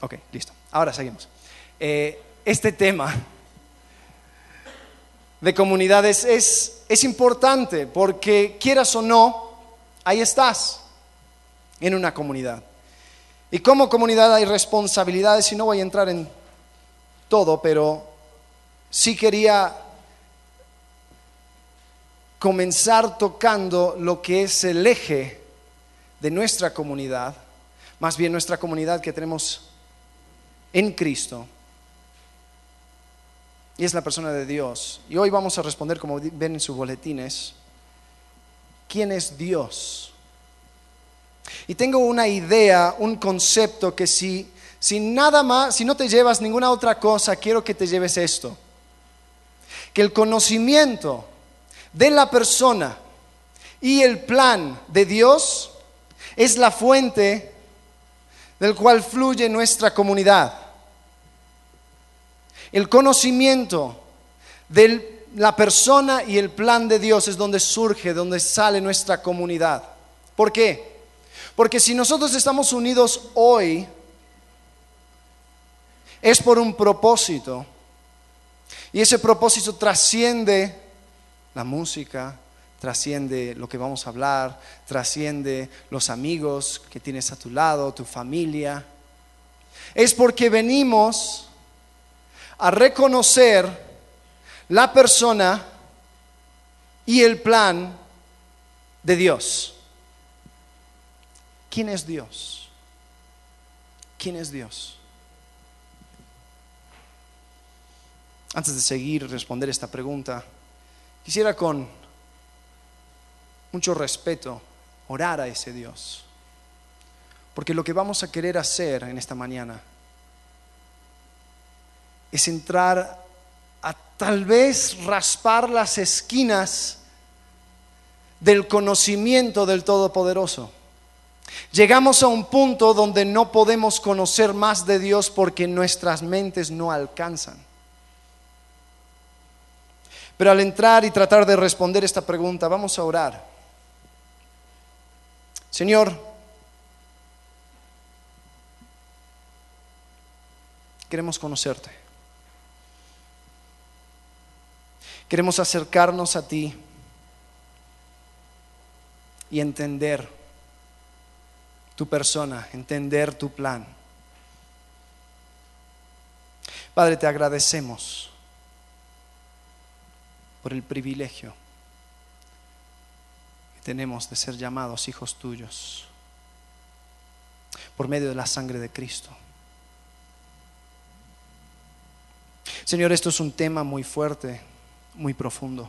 Ok, listo. Ahora seguimos. Este tema de comunidades es importante porque, quieras o no, ahí estás en una comunidad. Y como comunidad hay responsabilidades, y no voy a entrar en todo, pero sí quería comenzar tocando lo que es el eje de nuestra comunidad, más bien nuestra comunidad que tenemos en Cristo, y es la persona de Dios. Y hoy vamos a responder, como ven en sus boletines, ¿quién es Dios? Y tengo una idea, un concepto que si nada más, si no te llevas ninguna otra cosa, quiero que te lleves esto: que el conocimiento de la persona y el plan de Dios es la fuente del cual fluye nuestra comunidad. El conocimiento de la persona y el plan de Dios es donde surge, donde sale nuestra comunidad. ¿Por qué? Porque si nosotros estamos unidos hoy, es por un propósito, y ese propósito trasciende la música, trasciende lo que vamos a hablar, trasciende los amigos que tienes a tu lado, tu familia. Es porque venimos a reconocer la persona y el plan de Dios. ¿Quién es Dios? ¿Quién es Dios? Antes de seguir responder esta pregunta, quisiera con mucho respeto orar a ese Dios, porque lo que vamos a querer hacer en esta mañana es entrar a tal vez raspar las esquinas del conocimiento del Todopoderoso. Llegamos a un punto donde no podemos conocer más de Dios porque nuestras mentes no alcanzan. Pero al entrar y tratar de responder esta pregunta, vamos a orar. Señor, queremos conocerte. Queremos acercarnos a ti y entender tu persona, entender tu plan. Padre, te agradecemos por el privilegio que tenemos de ser llamados hijos tuyos por medio de la sangre de Cristo. Señor, esto es un tema muy fuerte, muy profundo.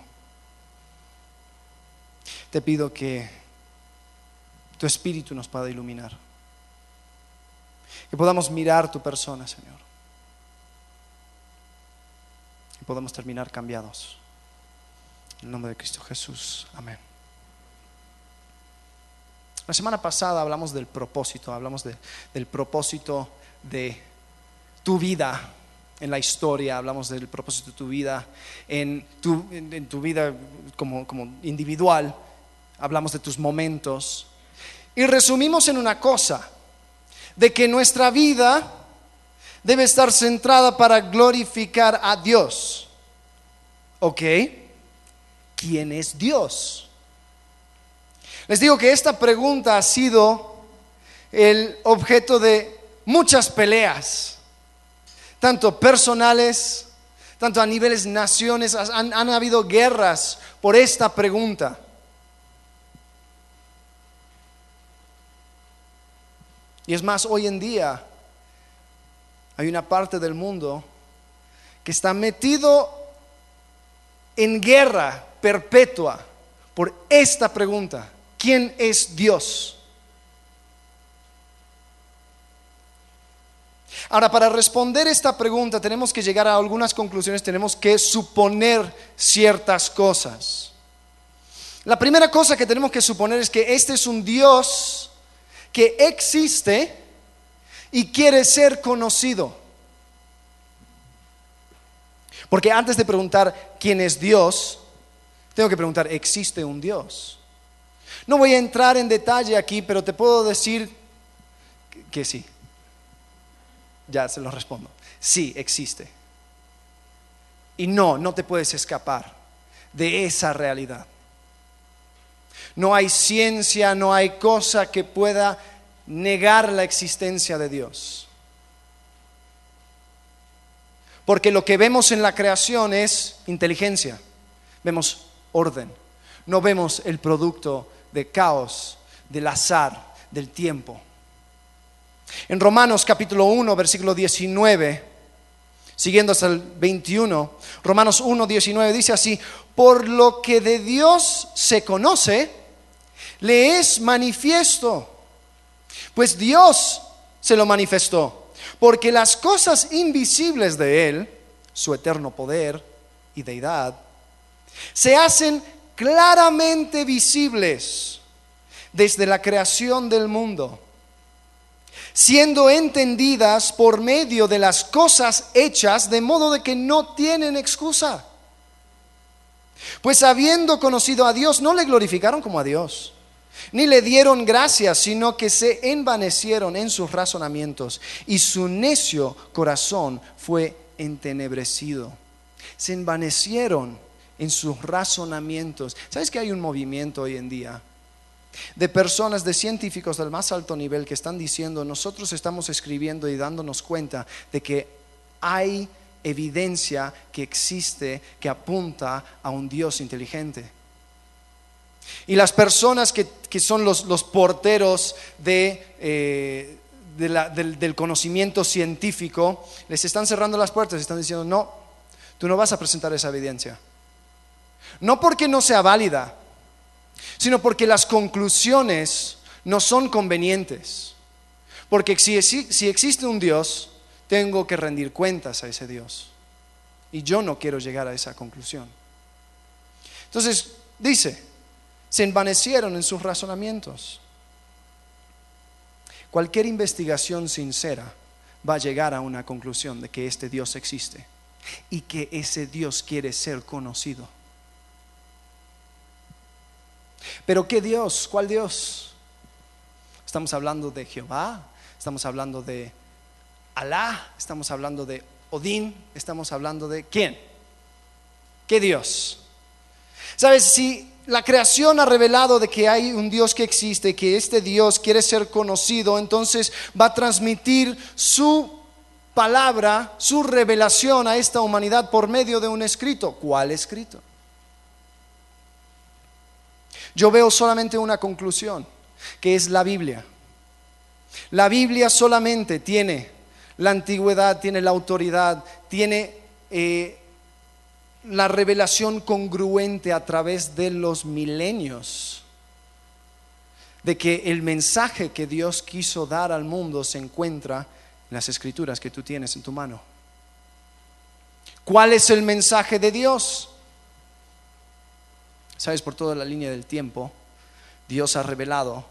Te pido que tu espíritu nos pueda iluminar, que podamos mirar tu persona, Señor, y podamos terminar cambiados. En el nombre de Cristo Jesús, amén. La semana pasada hablamos del propósito, hablamos del propósito de tu vida en la historia, hablamos del propósito de tu vida en tu vida como individual, hablamos de tus momentos. Y resumimos en una cosa, de que nuestra vida debe estar centrada para glorificar a Dios. ¿Ok? ¿Quién es Dios? Les digo que esta pregunta ha sido el objeto de muchas peleas, tanto personales, tanto a niveles naciones, han habido guerras por esta pregunta. Y es más, hoy en día hay una parte del mundo que está metido en guerra perpetua por esta pregunta: ¿quién es Dios? Ahora, para responder esta pregunta tenemos que llegar a algunas conclusiones, tenemos que suponer ciertas cosas. La primera cosa que tenemos que suponer es que este es un Dios que existe y quiere ser conocido. Porque antes de preguntar quién es Dios, tengo que preguntar: ¿existe un Dios? No voy a entrar en detalle aquí, pero te puedo decir que sí. Ya se los respondo. Sí, existe. Y no te puedes escapar de esa realidad. No hay ciencia, no hay cosa que pueda negar la existencia de Dios. Porque lo que vemos en la creación es inteligencia. Vemos orden. No vemos el producto de caos, del azar, del tiempo. En Romanos capítulo 1, versículo 19, siguiendo hasta el 21, Romanos 1, 19 dice así: por lo que de Dios se conoce, le es manifiesto, pues Dios se lo manifestó, porque las cosas invisibles de Él, su eterno poder y deidad, se hacen claramente visibles desde la creación del mundo, siendo entendidas por medio de las cosas hechas, de modo de que no tienen excusa. Pues habiendo conocido a Dios, no le glorificaron como a Dios, ni le dieron gracias, sino que se envanecieron en sus razonamientos, y su necio corazón fue entenebrecido. Se envanecieron en sus razonamientos. ¿Sabes que hay un movimiento hoy en día de personas, de científicos del más alto nivel que están diciendo: nosotros estamos escribiendo y dándonos cuenta de que hay evidencia que existe, que apunta a un Dios inteligente? Y las personas que son los porteros del conocimiento científico les están cerrando las puertas y están diciendo: no, tú no vas a presentar esa evidencia. No porque no sea válida, sino porque las conclusiones no son convenientes. Porque si existe un Dios, tengo que rendir cuentas a ese Dios, y yo no quiero llegar a esa conclusión. Entonces dice: se envanecieron en sus razonamientos. Cualquier investigación sincera va a llegar a una conclusión de que este Dios existe y que ese Dios quiere ser conocido. Pero ¿qué Dios? ¿Cuál Dios? Estamos hablando de Jehová, estamos hablando de Alá, estamos hablando de Odín, estamos hablando de ¿quién? ¿Qué Dios? ¿Sabes? Si la creación ha revelado de que hay un Dios que existe, que este Dios quiere ser conocido, entonces va a transmitir su palabra, su revelación a esta humanidad por medio de un escrito. ¿Cuál escrito? Yo veo solamente una conclusión, que es la Biblia. La Biblia solamente tiene la antigüedad, tiene la autoridad, tiene la revelación congruente a través de los milenios, de que el mensaje que Dios quiso dar al mundo se encuentra en las escrituras que tú tienes en tu mano. ¿Cuál es el mensaje de Dios? Sabes, por toda la línea del tiempo, Dios ha revelado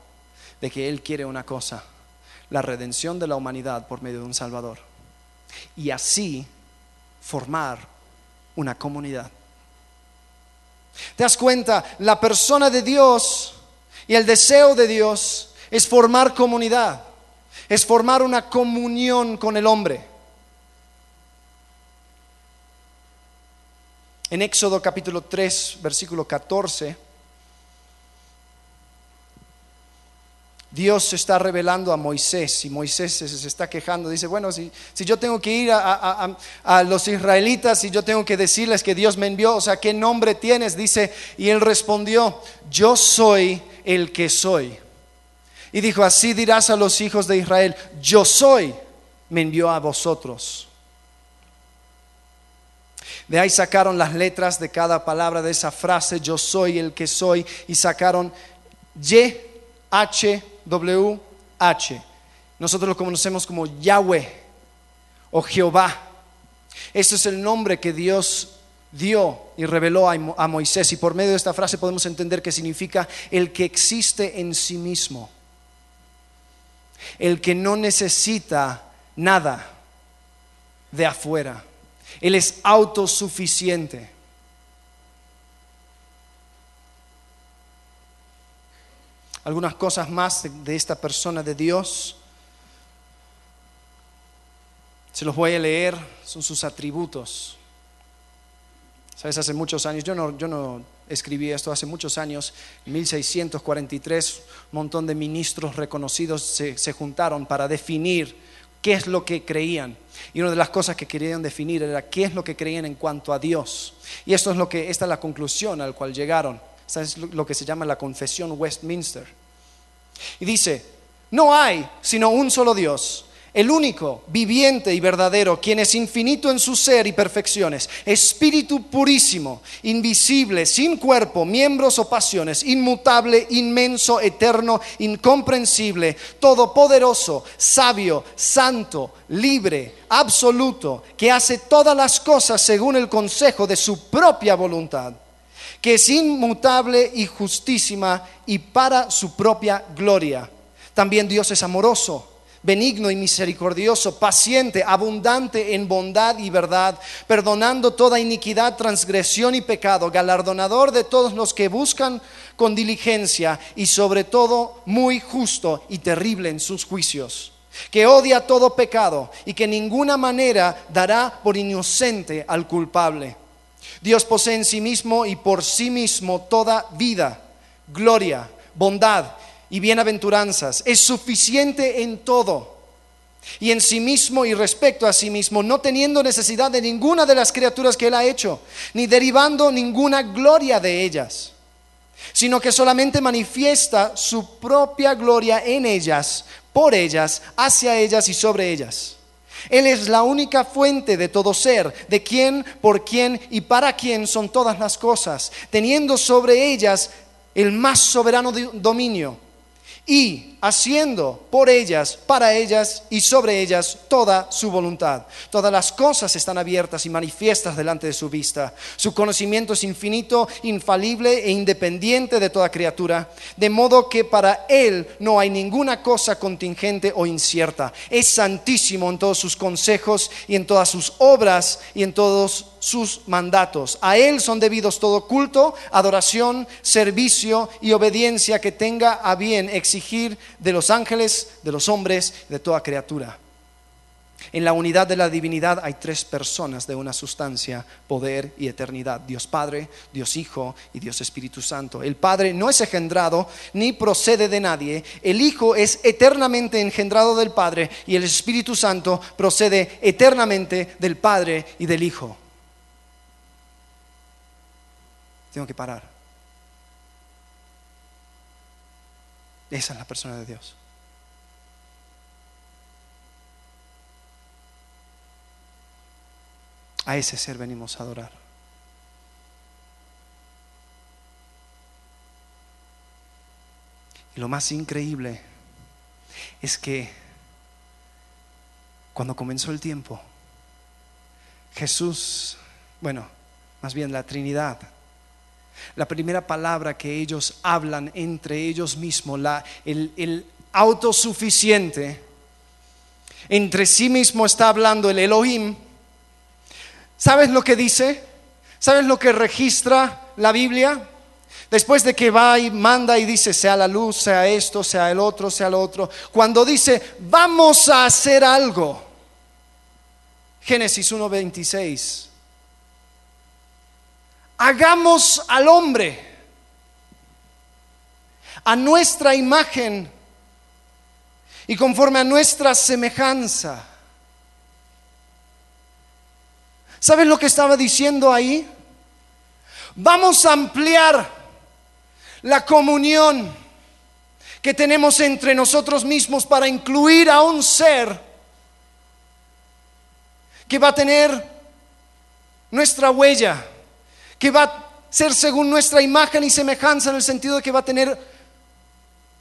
de que Él quiere una cosa: la redención de la humanidad por medio de un Salvador, y así formar una comunidad. ¿Te das cuenta? La persona de Dios y el deseo de Dios es formar comunidad, es formar una comunión con el hombre. En Éxodo capítulo 3, versículo 14, Dios se está revelando a Moisés, y Moisés se está quejando. Dice: bueno, si yo tengo que ir a los israelitas y yo tengo que decirles que Dios me envió, o sea, ¿qué nombre tienes? Dice, y él respondió: yo soy el que soy. Y dijo: así dirás a los hijos de Israel: yo soy, me envió a vosotros. De ahí sacaron las letras de cada palabra de esa frase: yo soy el que soy. Y sacaron YHWH. Nosotros lo conocemos como Yahweh o Jehová. Este es el nombre que Dios dio y reveló a Moisés. Y por medio de esta frase podemos entender que significa el que existe en sí mismo, el que no necesita nada de afuera. Él es autosuficiente. Algunas cosas más de esta persona de Dios. Se los voy a leer, son sus atributos. Sabes, hace muchos años, yo no escribí esto, hace muchos años, 1643, un montón de ministros reconocidos se juntaron para definir qué es lo que creían. Y una de las cosas que querían definir era qué es lo que creían en cuanto a Dios. Y esto es esta es la conclusión al cual llegaron. Esta es lo que se llama la Confesión Westminster. Y dice: no hay sino un solo Dios, el único, viviente y verdadero, quien es infinito en su ser y perfecciones, espíritu purísimo, invisible, sin cuerpo, miembros o pasiones, inmutable, inmenso, eterno, incomprensible, todopoderoso, sabio, santo, libre, absoluto, que hace todas las cosas según el consejo de su propia voluntad, que es inmutable y justísima y para su propia gloria. También Dios es amoroso, benigno y misericordioso, paciente, abundante en bondad y verdad, perdonando toda iniquidad, transgresión y pecado, galardonador de todos los que buscan con diligencia, y sobre todo muy justo y terrible en sus juicios, que odia todo pecado y que en ninguna manera dará por inocente al culpable. Dios posee en sí mismo y por sí mismo toda vida, gloria, bondad y bienaventuranzas, es suficiente en todo y en sí mismo y respecto a sí mismo, no teniendo necesidad de ninguna de las criaturas que Él ha hecho, ni derivando ninguna gloria de ellas, sino que solamente manifiesta su propia gloria en ellas, por ellas, hacia ellas y sobre ellas. Él es la única fuente de todo ser, de quien, por quien y para quien son todas las cosas, teniendo sobre ellas el más soberano dominio, y haciendo por ellas, para ellas y sobre ellas toda su voluntad. Todas las cosas están abiertas y manifiestas delante de su vista. Su conocimiento es infinito, infalible e independiente de toda criatura, de modo que para Él no hay ninguna cosa contingente o incierta. Es santísimo en todos sus consejos y en todas sus obras y en todos sus mandatos. A Él son debidos todo culto, adoración, servicio y obediencia que tenga a bien exigir de los ángeles, de los hombres, de toda criatura. En la unidad de la divinidad hay tres personas de una sustancia, poder y eternidad: Dios Padre, Dios Hijo y Dios Espíritu Santo. El Padre no es engendrado ni procede de nadie. El Hijo es eternamente engendrado del Padre, y el Espíritu Santo procede eternamente del Padre y del Hijo. Tengo que parar. Esa es la persona de Dios. A ese ser venimos a adorar. Y lo más increíble es que cuando comenzó el tiempo, Jesús, bueno, más bien la Trinidad, la primera palabra que ellos hablan entre ellos mismos, el autosuficiente, entre sí mismo está hablando el Elohim. ¿Sabes lo que dice? ¿Sabes lo que registra la Biblia? Después de que va y manda y dice: sea la luz, sea esto, sea el otro, sea lo otro, cuando dice: vamos a hacer algo, Génesis 1:26, hagamos al hombre a nuestra imagen y conforme a nuestra semejanza. ¿Sabes lo que estaba diciendo ahí? Vamos a ampliar la comunión que tenemos entre nosotros mismos para incluir a un ser que va a tener nuestra huella, que va a ser según nuestra imagen y semejanza, en el sentido de que va a tener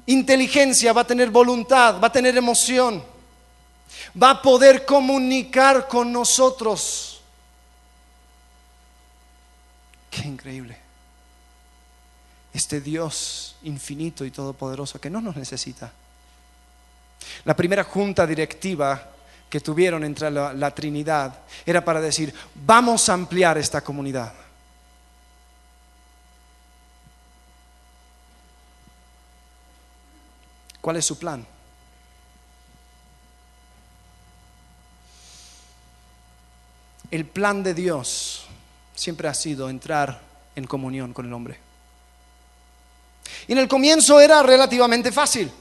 inteligencia, va a tener voluntad, va a tener emoción, va a poder comunicar con nosotros. ¡Qué increíble! Este Dios infinito y todopoderoso que no nos necesita. La primera junta directiva que tuvieron entre la Trinidad era para decir: vamos a ampliar esta comunidad. ¿Cuál es su plan? El plan de Dios siempre ha sido entrar en comunión con el hombre. Y en el comienzo era relativamente fácil.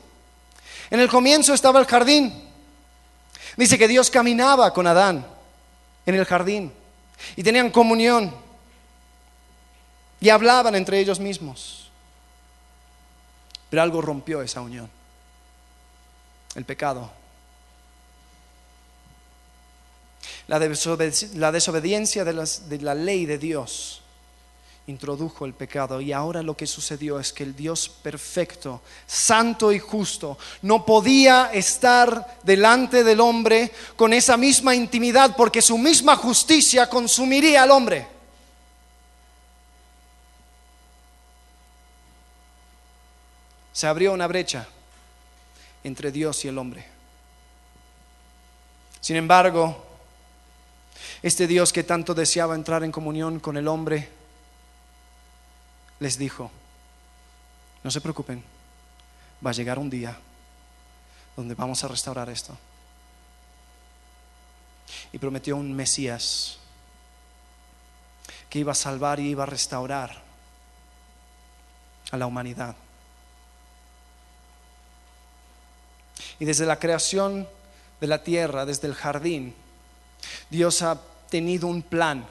En el comienzo estaba el jardín. Dice que Dios caminaba con Adán en el jardín y tenían comunión y hablaban entre ellos mismos. Pero algo rompió esa unión: el pecado. La desobediencia de la ley de Dios introdujo el pecado, y ahora lo que sucedió es que el Dios perfecto, santo y justo no podía estar delante del hombre con esa misma intimidad, porque su misma justicia consumiría al hombre. Se abrió una brecha entre Dios y el hombre. Sin embargo, este Dios que tanto deseaba entrar en comunión con el hombre les dijo: no se preocupen, va a llegar un día donde vamos a restaurar esto. Y prometió un Mesías que iba a salvar y iba a restaurar a la humanidad. Y desde la creación de la tierra, desde el jardín, Dios ha tenido un plan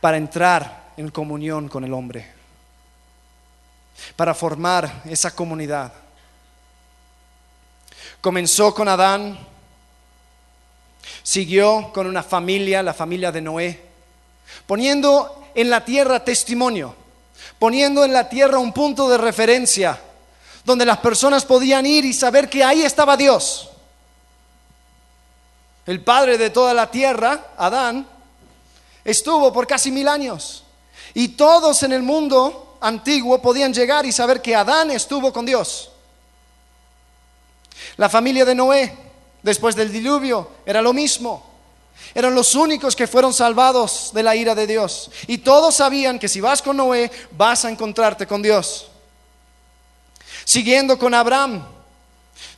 para entrar en comunión con el hombre, para formar esa comunidad. Comenzó con Adán, siguió con una familia, la familia de Noé, poniendo en la tierra testimonio, poniendo en la tierra un punto de referencia donde las personas podían ir y saber que ahí estaba Dios. El padre de toda la tierra, Adán, estuvo por casi 1000 años, y todos en el mundo antiguo podían llegar y saber que Adán estuvo con Dios. La familia de Noé, después del diluvio, era lo mismo. Eran los únicos que fueron salvados de la ira de Dios, y todos sabían que si vas con Noé vas a encontrarte con Dios. Siguiendo con Abraham,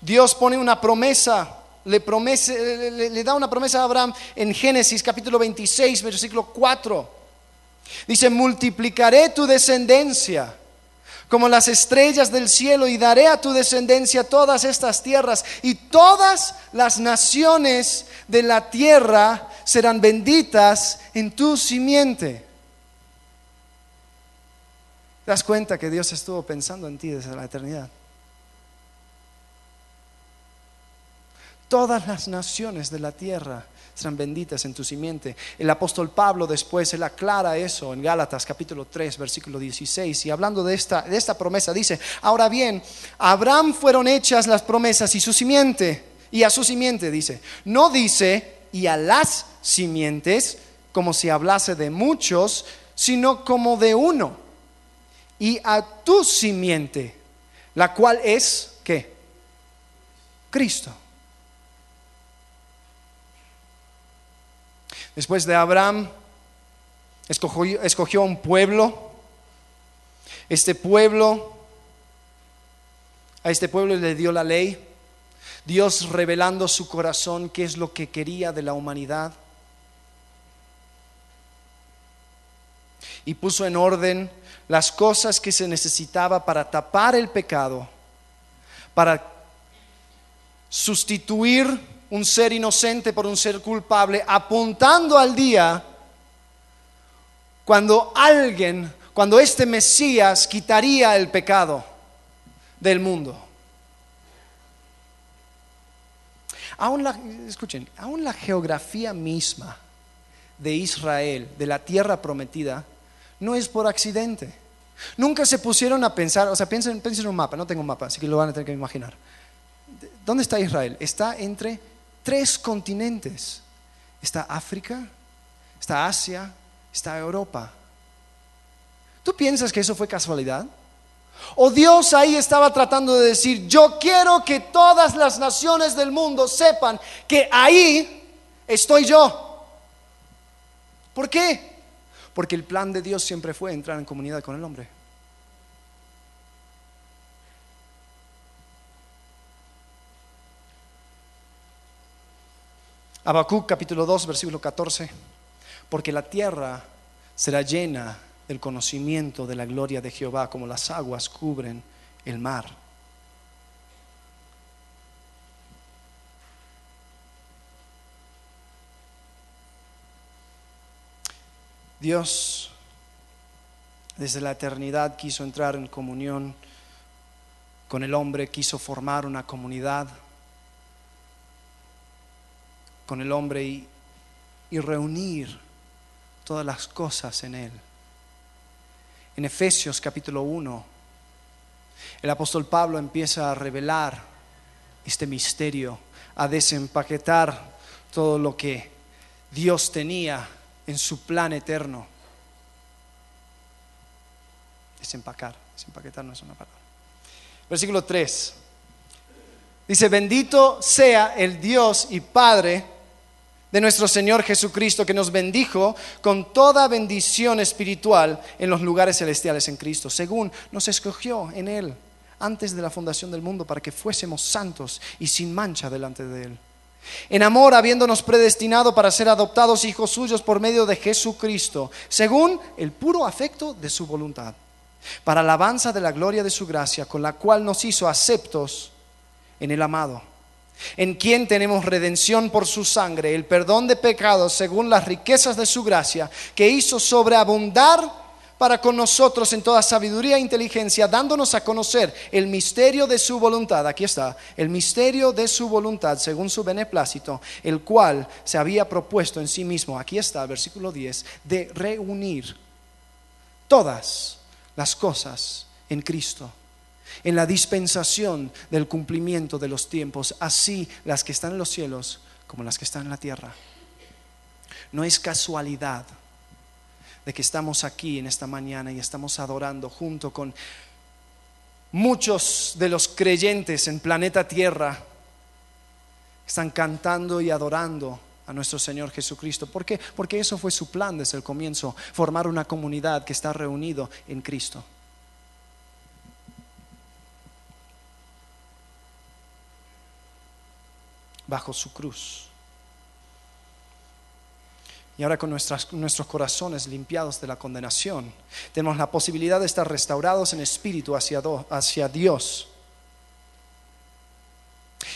Dios pone una promesa, le da una promesa a Abraham en Génesis capítulo 26 versículo 4. Dice: multiplicaré tu descendencia como las estrellas del cielo, y daré a tu descendencia todas estas tierras, y todas las naciones de la tierra serán benditas en tu simiente. ¿Te das cuenta que Dios estuvo pensando en ti desde la eternidad? Todas las naciones de la tierra serán benditas en tu simiente. El apóstol Pablo después él aclara eso en Gálatas capítulo 3 versículo 16, y hablando de esta promesa dice: ahora bien, a Abraham fueron hechas las promesas y su simiente, y a su simiente. Dice, no dice y a las simientes, como si hablase de muchos, sino como de uno, y a tu simiente, la cual es ¿qué? Cristo. Después de Abraham escogió un pueblo. A este pueblo le dio la ley, Dios revelando su corazón, qué es lo que quería de la humanidad, y puso en orden las cosas que se necesitaba para tapar el pecado, para sustituir un ser inocente por un ser culpable, apuntando al día cuando este Mesías quitaría el pecado del mundo. Aún la geografía misma de Israel, de la tierra prometida, no es por accidente. Nunca se pusieron a pensar, piensen en un mapa. No tengo un mapa, así que lo van a tener que imaginar. ¿Dónde está Israel? Está entre 3 continentes. Está África, está Asia, está Europa. ¿Tú piensas que eso fue casualidad? ¿O Dios ahí estaba tratando de decir: yo quiero que todas las naciones del mundo sepan que ahí estoy yo? ¿Por qué? Porque el plan de Dios siempre fue entrar en comunidad con el hombre. Habacuc capítulo 2 versículo 14: porque la tierra será llena del conocimiento de la gloria de Jehová, como las aguas cubren el mar. Dios desde la eternidad quiso entrar en comunión con el hombre, quiso formar una comunidad con el hombre y reunir todas las cosas en él. En Efesios capítulo 1, el apóstol Pablo empieza a revelar este misterio, a desempaquetar todo lo que Dios tenía en su plan eterno. Desempaquetar no es una palabra. Versículo 3 dice: bendito sea el Dios y Padre de nuestro Señor Jesucristo, que nos bendijo con toda bendición espiritual en los lugares celestiales en Cristo, según nos escogió en Él antes de la fundación del mundo, para que fuésemos santos y sin mancha delante de Él, en amor habiéndonos predestinado para ser adoptados hijos suyos por medio de Jesucristo, según el puro afecto de su voluntad, para alabanza de la gloria de su gracia, con la cual nos hizo aceptos en el amado, en quien tenemos redención por su sangre, el perdón de pecados según las riquezas de su gracia, que hizo sobreabundar para con nosotros en toda sabiduría e inteligencia, dándonos a conocer el misterio de su voluntad. Aquí está, el misterio de su voluntad según su beneplácito, el cual se había propuesto en sí mismo, aquí está, versículo 10, de reunir todas las cosas en Cristo, en la dispensación del cumplimiento de los tiempos, así las que están en los cielos como las que están en la tierra. No es casualidad de que estamos aquí en esta mañana y estamos adorando junto con muchos de los creyentes en planeta Tierra. Están cantando y adorando a nuestro Señor Jesucristo. ¿Por qué? Porque eso fue su plan desde el comienzo: formar una comunidad que está reunido en Cristo. Bajo su cruz. Y ahora con nuestros corazones limpiados de la condenación, tenemos la posibilidad de estar restaurados en espíritu hacia Dios.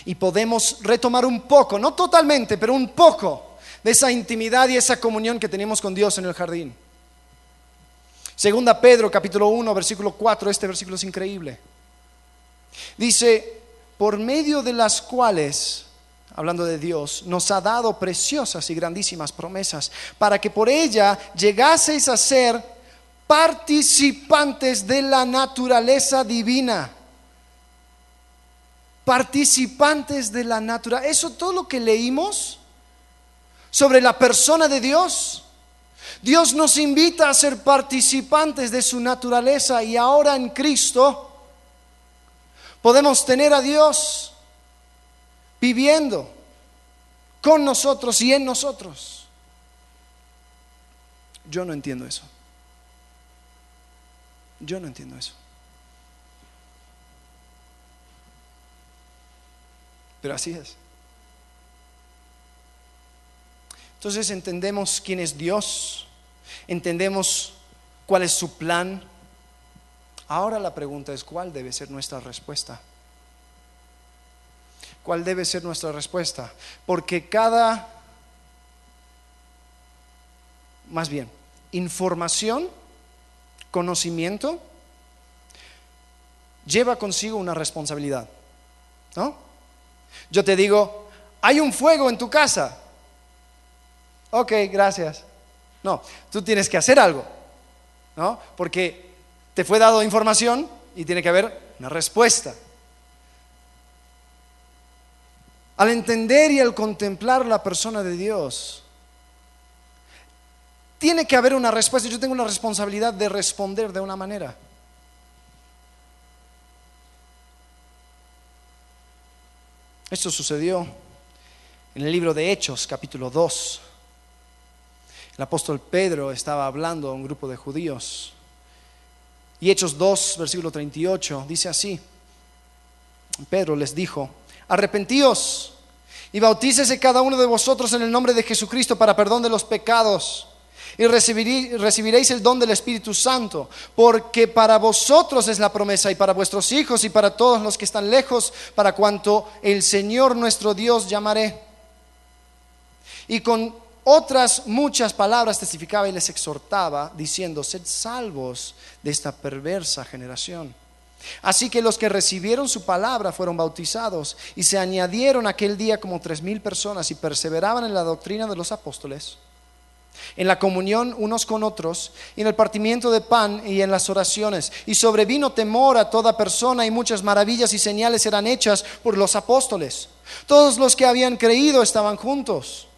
Y podemos retomar un poco, no totalmente, pero un poco de esa intimidad y esa comunión que teníamos con Dios en el jardín. Segunda Pedro capítulo 1 versículo 4, este versículo es increíble. Dice: por medio de las cuales, hablando de Dios, nos ha dado preciosas y grandísimas promesas, para que por ella llegaseis a ser participantes de la naturaleza divina. Participantes de la naturaleza. Eso, todo lo que leímos sobre la persona de Dios, Dios nos invita a ser participantes de su naturaleza. Y ahora en Cristo podemos tener a Dios viviendo con nosotros y en nosotros. Yo no entiendo eso. Yo no entiendo eso. Pero así es. Entonces entendemos quién es Dios, entendemos cuál es su plan. Ahora la pregunta es: ¿cuál debe ser nuestra respuesta? ¿Cuál debe ser nuestra respuesta? Porque información, conocimiento, lleva consigo una responsabilidad, ¿no? Yo te digo: hay un fuego en tu casa. Ok, gracias. No, tú tienes que hacer algo, ¿no? Porque te fue dado información y tiene que haber una respuesta. Al entender y al contemplar la persona de Dios, tiene que haber una respuesta. Yo tengo una responsabilidad de responder de una manera. Esto sucedió en el libro de Hechos capítulo 2. El apóstol Pedro estaba hablando a un grupo de judíos, y Hechos 2 versículo 38 dice así: Pedro les dijo: arrepentíos Y bautícese cada uno de vosotros en el nombre de Jesucristo para perdón de los pecados, y recibiréis el don del Espíritu Santo, porque para vosotros es la promesa, y para vuestros hijos, y para todos los que están lejos, para cuanto el Señor nuestro Dios llamaré. Y con otras muchas palabras testificaba y les exhortaba, diciendo: sed salvos de esta perversa generación. Así que los que recibieron su palabra fueron bautizados, y se añadieron aquel día como 3,000 personas, y perseveraban en la doctrina de los apóstoles, en la comunión unos con otros, y en el partimiento de pan, y en las oraciones. Y sobrevino temor a toda persona, y muchas maravillas y señales eran hechas por los apóstoles. Todos los que habían creído estaban juntos,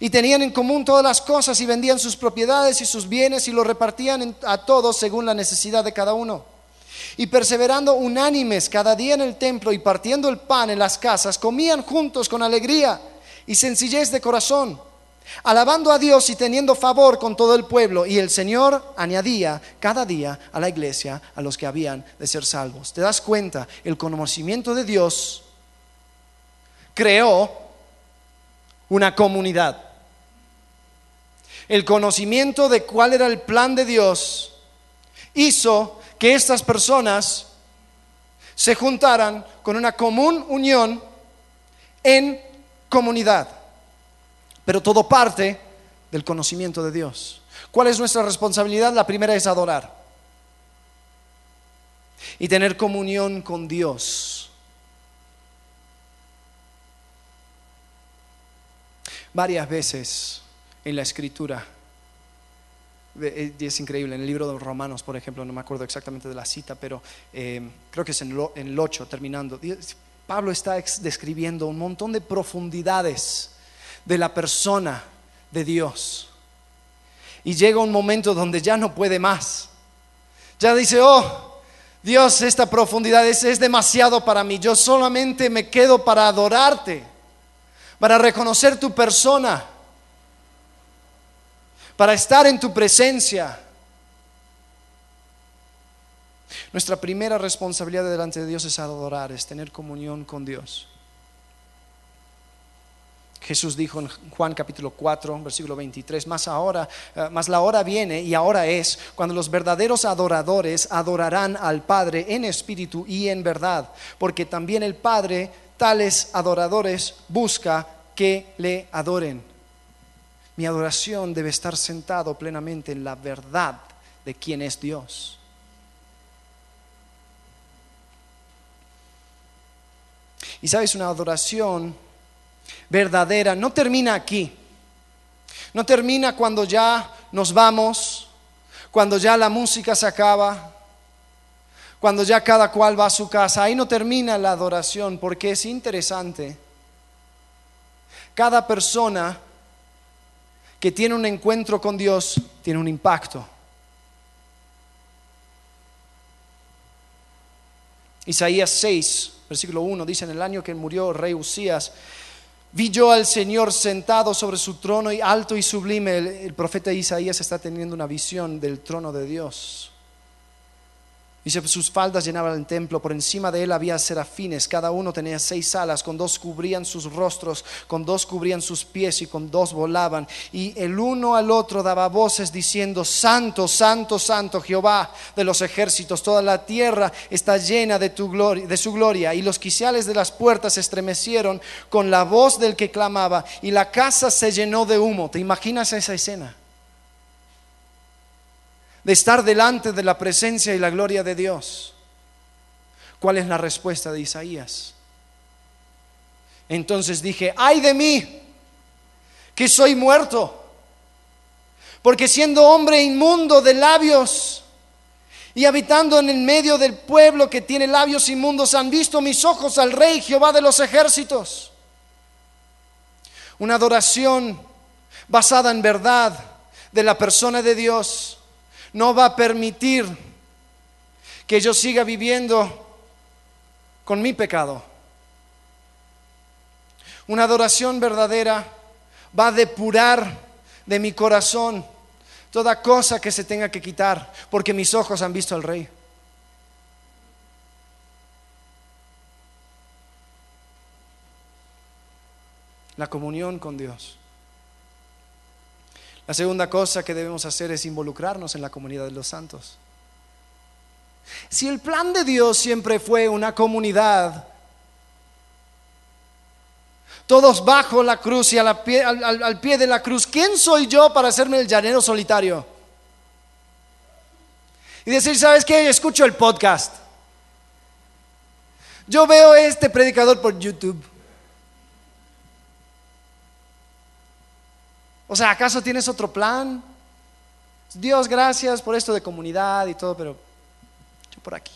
y tenían en común todas las cosas, y vendían sus propiedades y sus bienes, y los repartían a todos según la necesidad de cada uno. Y perseverando unánimes cada día en el templo, y partiendo el pan en las casas, comían juntos con alegría y sencillez de corazón, alabando a Dios y teniendo favor con todo el pueblo. Y el Señor añadía cada día a la iglesia a los que habían de ser salvos. ¿Te das cuenta? El conocimiento de Dios creó una comunidad. El conocimiento de cuál era el plan de Dios hizo que estas personas se juntaran con una común unión en comunidad. Pero todo parte del conocimiento de Dios. ¿Cuál es nuestra responsabilidad? La primera es adorar y tener comunión con Dios. Varias veces en la Escritura, es increíble, en el libro de Romanos, por ejemplo, no me acuerdo exactamente de la cita, pero creo que es en el 8, terminando, Pablo está describiendo un montón de profundidades de la persona de Dios, y llega un momento donde ya no puede más. Ya dice: oh Dios, esta profundidad es demasiado para mí. Yo solamente me quedo para adorarte, para reconocer tu persona, para estar en tu presencia. Nuestra primera responsabilidad delante de Dios es adorar, es tener comunión con Dios. Jesús dijo en Juan capítulo 4 versículo 23: Mas la hora viene, y ahora es, cuando los verdaderos adoradores adorarán al Padre en espíritu y en verdad, porque también el Padre tales adoradores busca que le adoren. Mi adoración debe estar sentado plenamente en la verdad de quién es Dios. Y sabes, una adoración verdadera no termina aquí, no termina cuando ya nos vamos, cuando ya la música se acaba, cuando ya cada cual va a su casa. Ahí no termina la adoración, porque es interesante. Cada persona que tiene un encuentro con Dios tiene un impacto. Isaías 6 versículo 1 dice: en el año que murió el rey Usías, vi yo al Señor sentado sobre su trono, y alto y sublime. El profeta Isaías está teniendo una visión del trono de Dios. Dice: sus faldas llenaban el templo, por encima de él había serafines, cada uno tenía 6 alas, con 2 cubrían sus rostros, con 2 cubrían sus pies, y con 2 volaban. Y el uno al otro daba voces diciendo: santo, santo, santo, Jehová de los ejércitos, toda la tierra está llena de tu gloria, de su gloria. Y los quiciales de las puertas se estremecieron con la voz del que clamaba, y la casa se llenó de humo. ¿Te imaginas esa escena? De estar delante de la presencia y la gloria de Dios. ¿Cuál es la respuesta de Isaías? Entonces dije: ay de mí, que soy muerto, porque siendo hombre inmundo de labios, y habitando en el medio del pueblo que tiene labios inmundos, han visto mis ojos al Rey, Jehová de los ejércitos. Una adoración basada en verdad de la persona de Dios no va a permitir que yo siga viviendo con mi pecado. Una adoración verdadera va a depurar de mi corazón toda cosa que se tenga que quitar, porque mis ojos han visto al Rey. la comunión con Dios. La segunda cosa que debemos hacer es involucrarnos en la comunidad de los santos. Si el plan de Dios siempre fue una comunidad, todos bajo la cruz y al pie de la cruz, ¿quién soy yo para hacerme el llanero solitario? Y decir, ¿sabes qué? Escucho el podcast. Yo veo este predicador por YouTube. O sea, ¿acaso tienes otro plan? Dios, gracias por esto de comunidad y todo, pero yo por aquí.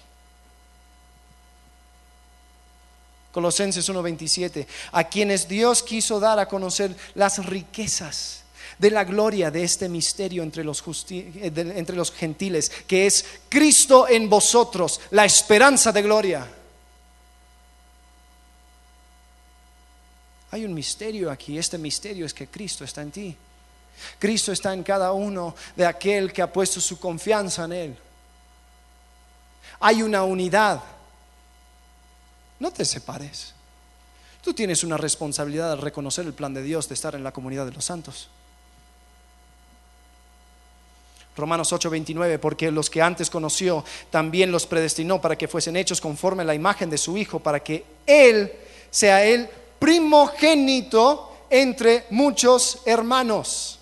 Colosenses 1:27, a quienes Dios quiso dar a conocer las riquezas de la gloria de este misterio entre los gentiles, que es Cristo en vosotros, la esperanza de gloria. Hay un misterio aquí. Este misterio es que Cristo está en ti. Cristo está en cada uno de aquel que ha puesto su confianza en Él. Hay una unidad. No te separes. Tú tienes una responsabilidad al reconocer el plan de Dios de estar en la comunidad de los santos. Romanos 8:29, porque los que antes conoció también los predestinó para que fuesen hechos conforme a la imagen de su Hijo, para que Él sea el primogénito entre muchos hermanos.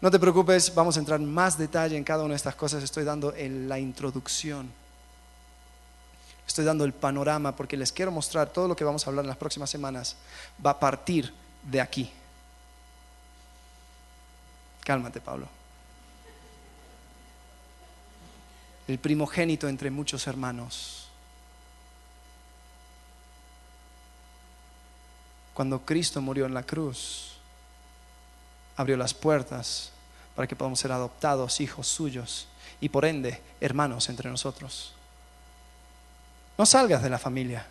No te preocupes, vamos a entrar en más detalle en cada una de estas cosas. Estoy dando la introducción, estoy dando el panorama, porque les quiero mostrar todo lo que vamos a hablar en las próximas semanas va a partir de aquí. Cálmate, Pablo. El primogénito entre muchos hermanos. Cuando Cristo murió en la cruz, abrió las puertas para que podamos ser adoptados hijos suyos y por ende hermanos entre nosotros. No salgas de la familia.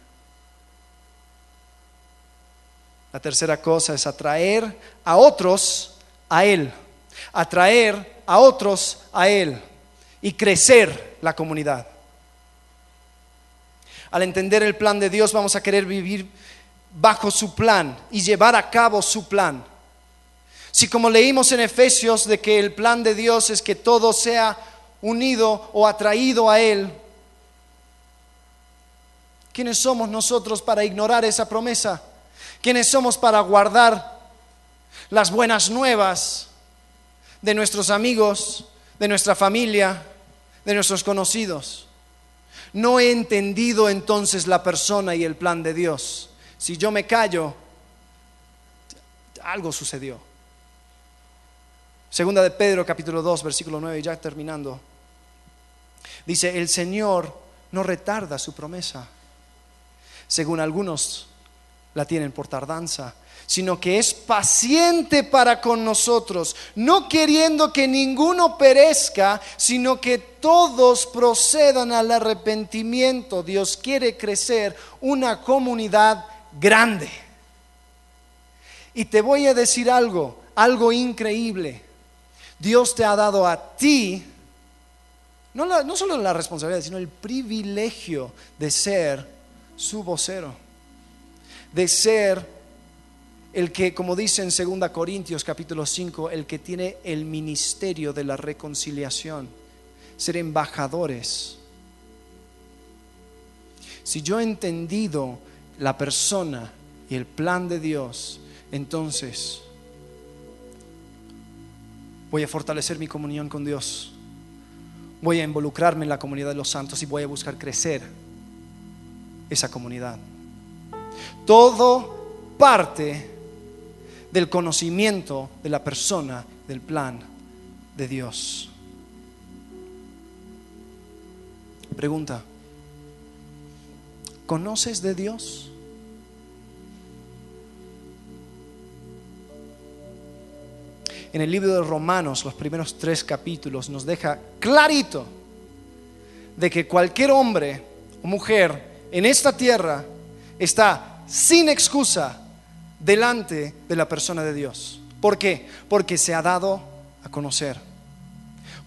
La tercera cosa es atraer a otros a Él. Atraer a otros a Él y crecer la comunidad. Al entender el plan de Dios, vamos a querer vivir bajo su plan y llevar a cabo su plan. Si, como leímos en Efesios, de que el plan de Dios es que todo sea unido o atraído a Él, ¿quiénes somos nosotros para ignorar esa promesa? ¿Quiénes somos para guardar las buenas nuevas de nuestros amigos, de nuestra familia, de nuestros conocidos? No he entendido entonces la persona y el plan de Dios. Si yo me callo, algo sucedió. Segunda de Pedro capítulo 2 versículo 9, ya terminando, dice: el Señor no retarda su promesa, según algunos la tienen por tardanza, sino que es paciente para con nosotros, no queriendo que ninguno perezca, sino que todos procedan al arrepentimiento. Dios quiere crecer una comunidad grande. Y te voy a decir algo increíble. Dios te ha dado a ti no solo la responsabilidad, sino el privilegio de ser su vocero, de ser el que, como dice en 2 Corintios capítulo 5, el que tiene el ministerio de la reconciliación, ser embajadores. Si yo he entendido la persona y el plan de Dios, entonces voy a fortalecer mi comunión con Dios, voy a involucrarme en la comunidad de los santos y voy a buscar crecer esa comunidad. Todo parte del conocimiento de la persona, del plan de Dios. Pregunta: ¿conoces de Dios? En el libro de Romanos, los primeros 3 capítulos nos deja clarito de que cualquier hombre o mujer en esta tierra está sin excusa delante de la persona de Dios. ¿Por qué? Porque se ha dado a conocer.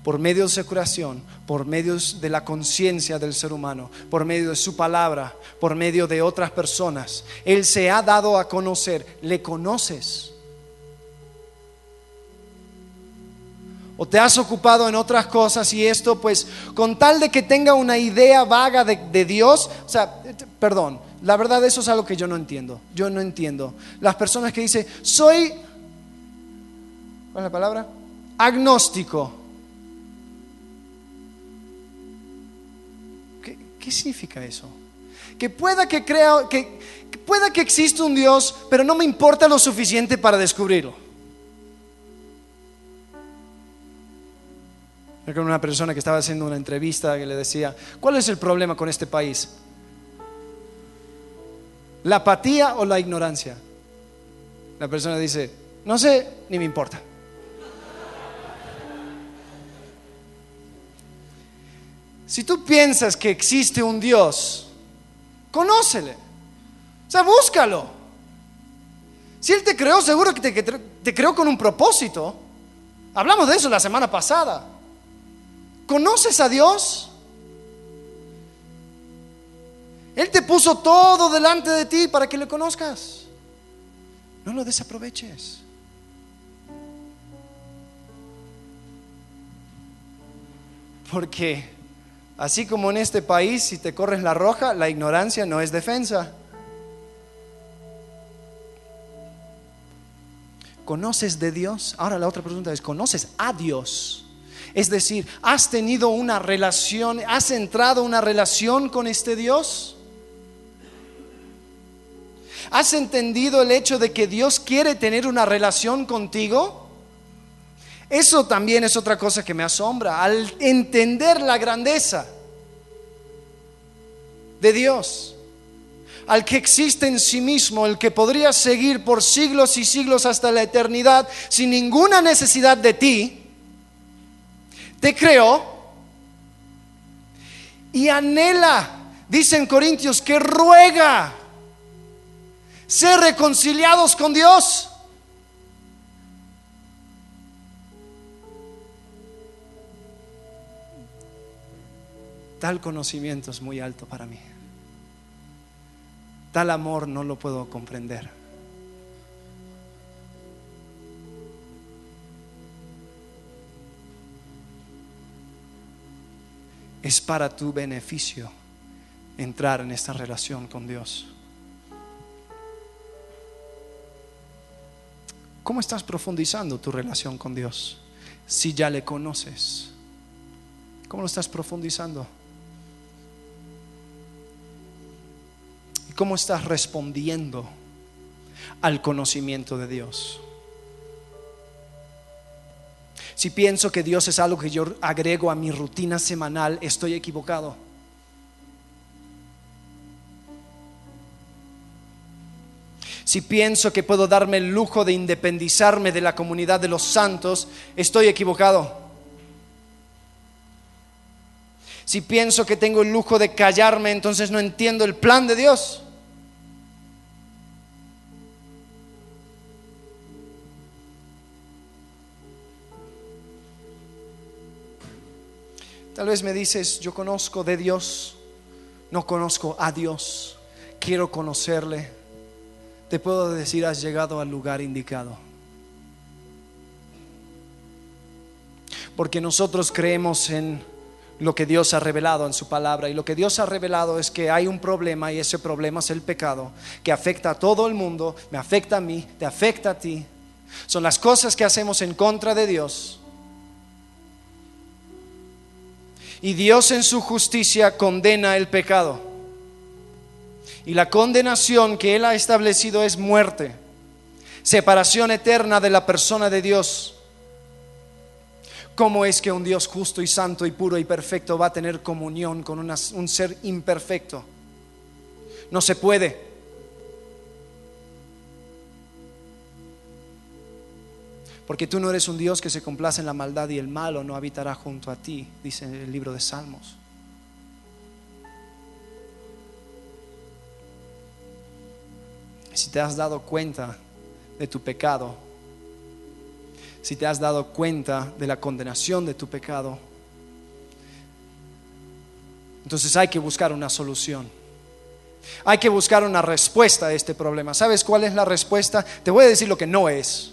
por medio de su curación, por medio de la conciencia del ser humano, por medio de su palabra, por medio de otras personas. Él se ha dado a conocer. ¿Le conoces? ¿O te has ocupado en otras cosas? Y esto, pues, con tal de que tenga una idea vaga de Dios. O sea, perdón, la verdad eso es algo que yo no entiendo. Yo no entiendo las personas que dicen soy, ¿cuál es la palabra? Agnóstico. ¿Qué significa eso? Que pueda que crea que pueda que exista un Dios, pero no me importa lo suficiente para descubrirlo. Con una persona que estaba haciendo una entrevista que le decía, ¿cuál es el problema con este país? ¿La apatía o la ignorancia? La persona dice, no sé, ni me importa. Si tú piensas que existe un Dios, conócele, o sea, búscalo. Si Él te creó, seguro que te creó con un propósito. Hablamos de eso la semana pasada. ¿Conoces a Dios? Él te puso todo delante de ti para que le conozcas. No lo desaproveches. Porque así como en este país, si te corres la roja, la ignorancia no es defensa. ¿Conoces de Dios? Ahora la otra pregunta es, ¿conoces a Dios? Es decir, ¿has tenido una relación? ¿Has entrado una relación con este Dios? ¿Has entendido el hecho de que Dios quiere tener una relación contigo? Eso también es otra cosa que me asombra, al entender la grandeza de Dios, al que existe en sí mismo, el que podría seguir por siglos y siglos hasta la eternidad sin ninguna necesidad de ti. Te creó y anhela, dice en Corintios, que ruega ser reconciliados con Dios. Tal conocimiento es muy alto para mí. Tal amor no lo puedo comprender. Es para tu beneficio entrar en esta relación con Dios. ¿Cómo estás profundizando tu relación con Dios? Si ya le conoces, ¿cómo lo estás profundizando? ¿Y cómo estás respondiendo al conocimiento de Dios? Si pienso que Dios es algo que yo agrego a mi rutina semanal, estoy equivocado. Si pienso que puedo darme el lujo de independizarme de la comunidad de los santos, estoy equivocado. Si pienso que tengo el lujo de callarme, entonces no entiendo el plan de Dios. Tal vez me dices, yo conozco de Dios, no conozco a Dios, quiero conocerle. Te puedo decir, has llegado al lugar indicado. Porque nosotros creemos en lo que Dios ha revelado en su palabra, y lo que Dios ha revelado es que hay un problema, y ese problema es el pecado, que afecta a todo el mundo, me afecta a mí, te afecta a ti. Son las cosas que hacemos en contra de Dios. Y Dios en su justicia condena el pecado. Y la condenación que Él ha establecido es muerte, separación eterna de la persona de Dios. ¿Cómo es que un Dios justo y santo y puro y perfecto va a tener comunión con un ser imperfecto? No se puede. Porque tú no eres un Dios que se complace en la maldad, y el malo no habitará junto a ti, dice el libro de Salmos. Si te has dado cuenta de tu pecado, si te has dado cuenta de la condenación de tu pecado, entonces hay que buscar una solución. Hay que buscar una respuesta a este problema. ¿Sabes cuál es la respuesta? Te voy a decir lo que no es.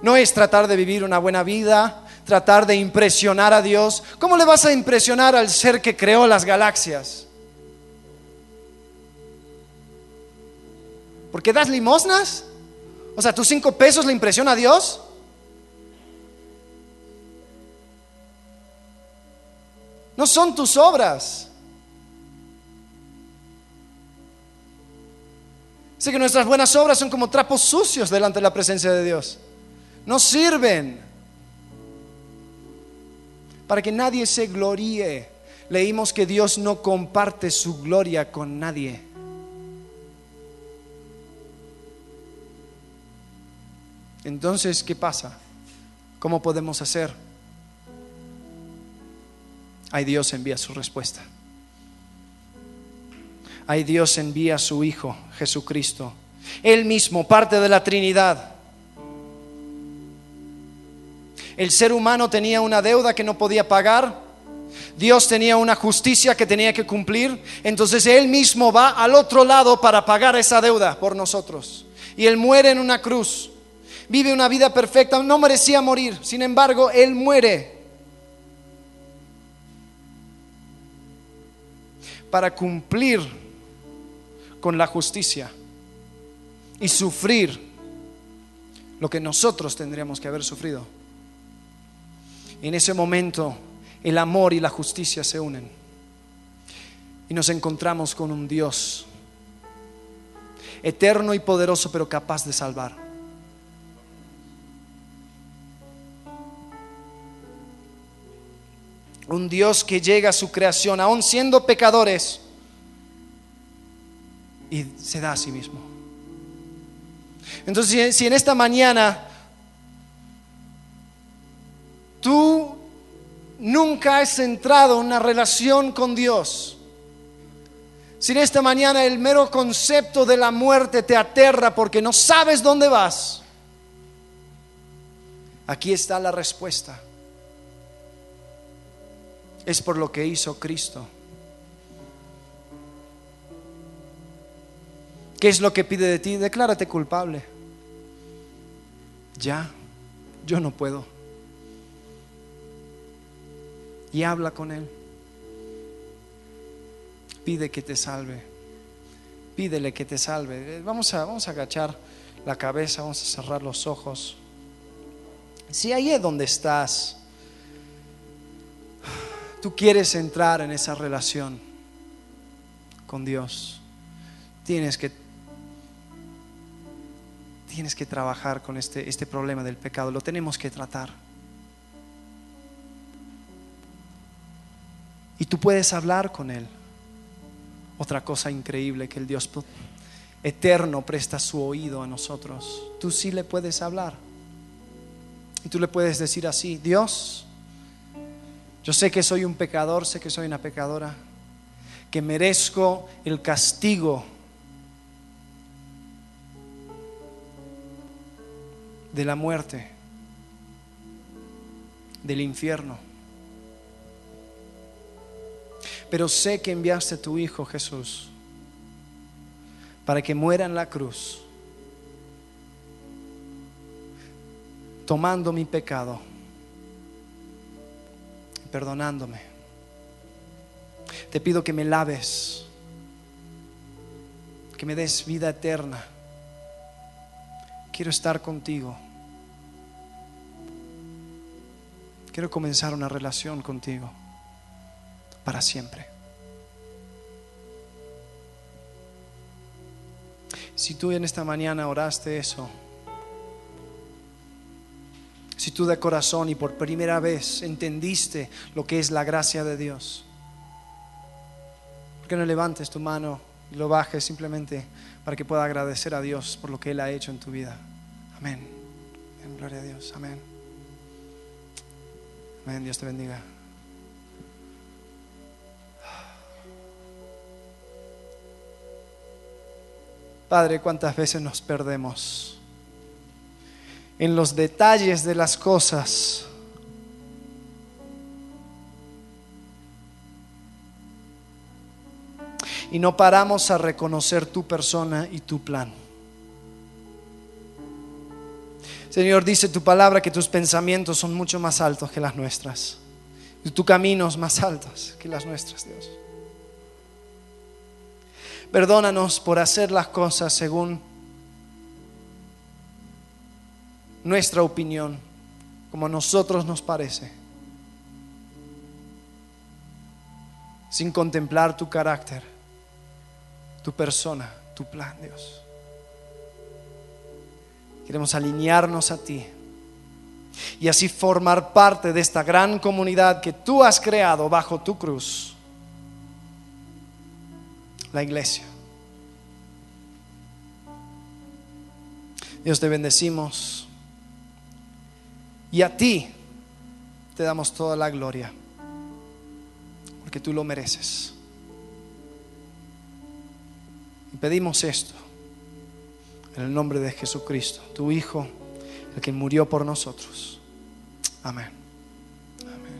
No es tratar de vivir una buena vida, tratar de impresionar a Dios. ¿Cómo le vas a impresionar al ser que creó las galaxias? ¿Por qué das limosnas? O sea, ¿tus 5 pesos le impresiona a Dios? No son tus obras. Sé que nuestras buenas obras son como trapos sucios delante de la presencia de Dios. No sirven para que nadie se gloríe. Leímos que Dios no comparte su gloria con nadie. Entonces, ¿qué pasa? ¿Cómo podemos hacer? Ahí Dios envía su respuesta. Ahí Dios envía a su Hijo Jesucristo, Él mismo, parte de la Trinidad. El ser humano tenía una deuda que no podía pagar. Dios tenía una justicia que tenía que cumplir. Entonces Él mismo va al otro lado para pagar esa deuda por nosotros. Y Él muere en una cruz. Vive una vida perfecta. No merecía morir. Sin embargo, Él muere para cumplir con la justicia y sufrir lo que nosotros tendríamos que haber sufrido. En ese momento el amor y la justicia se unen y nos encontramos con un Dios eterno y poderoso, pero capaz de salvar. Un Dios que llega a su creación aún siendo pecadores y se da a sí mismo. Entonces, si en esta mañana tú nunca has entrado en una relación con Dios, si en esta mañana el mero concepto de la muerte te aterra porque no sabes dónde vas, aquí está la respuesta. Es por lo que hizo Cristo. ¿Qué es lo que pide de ti? Declárate culpable. Ya, yo no puedo. Y habla con Él. Pide que te salve. Pídele que te salve. Vamos a agachar la cabeza, vamos a cerrar los ojos. Si ahí es donde estás, tú quieres entrar en esa relación con Dios, Tienes que trabajar con este problema del pecado. Lo tenemos que tratar. Y tú puedes hablar con Él. Otra cosa increíble, que el Dios eterno presta su oído a nosotros. Tú sí le puedes hablar. Y tú le puedes decir así: Dios, yo sé que soy un pecador, sé que soy una pecadora, que merezco el castigo de la muerte, del infierno. Pero sé que enviaste a tu Hijo Jesús para que muera en la cruz, tomando mi pecado, perdonándome. Te pido que me laves, que me des vida eterna. Quiero estar contigo. Quiero comenzar una relación contigo para siempre. Si tú en esta mañana oraste eso, si tú de corazón y por primera vez entendiste lo que es la gracia de Dios, ¿por qué no levantes tu mano y lo bajes simplemente para que pueda agradecer a Dios por lo que Él ha hecho en tu vida? Amén. En gloria a Dios. Amén. Amén. Dios te bendiga. Padre, cuántas veces nos perdemos en los detalles de las cosas. Y no paramos a reconocer tu persona y tu plan. Señor, dice tu palabra que tus pensamientos son mucho más altos que las nuestras, y tus caminos más altos que las nuestras, Dios. Perdónanos por hacer las cosas según nuestra opinión, como a nosotros nos parece, sin contemplar tu carácter, tu persona, tu plan, Dios. Queremos alinearnos a ti y así formar parte de esta gran comunidad que tú has creado bajo tu cruz, la iglesia. Dios, te bendecimos y a ti te damos toda la gloria, porque tú lo mereces. Y pedimos esto en el nombre de Jesucristo, tu Hijo, el que murió por nosotros. Amén. Amén.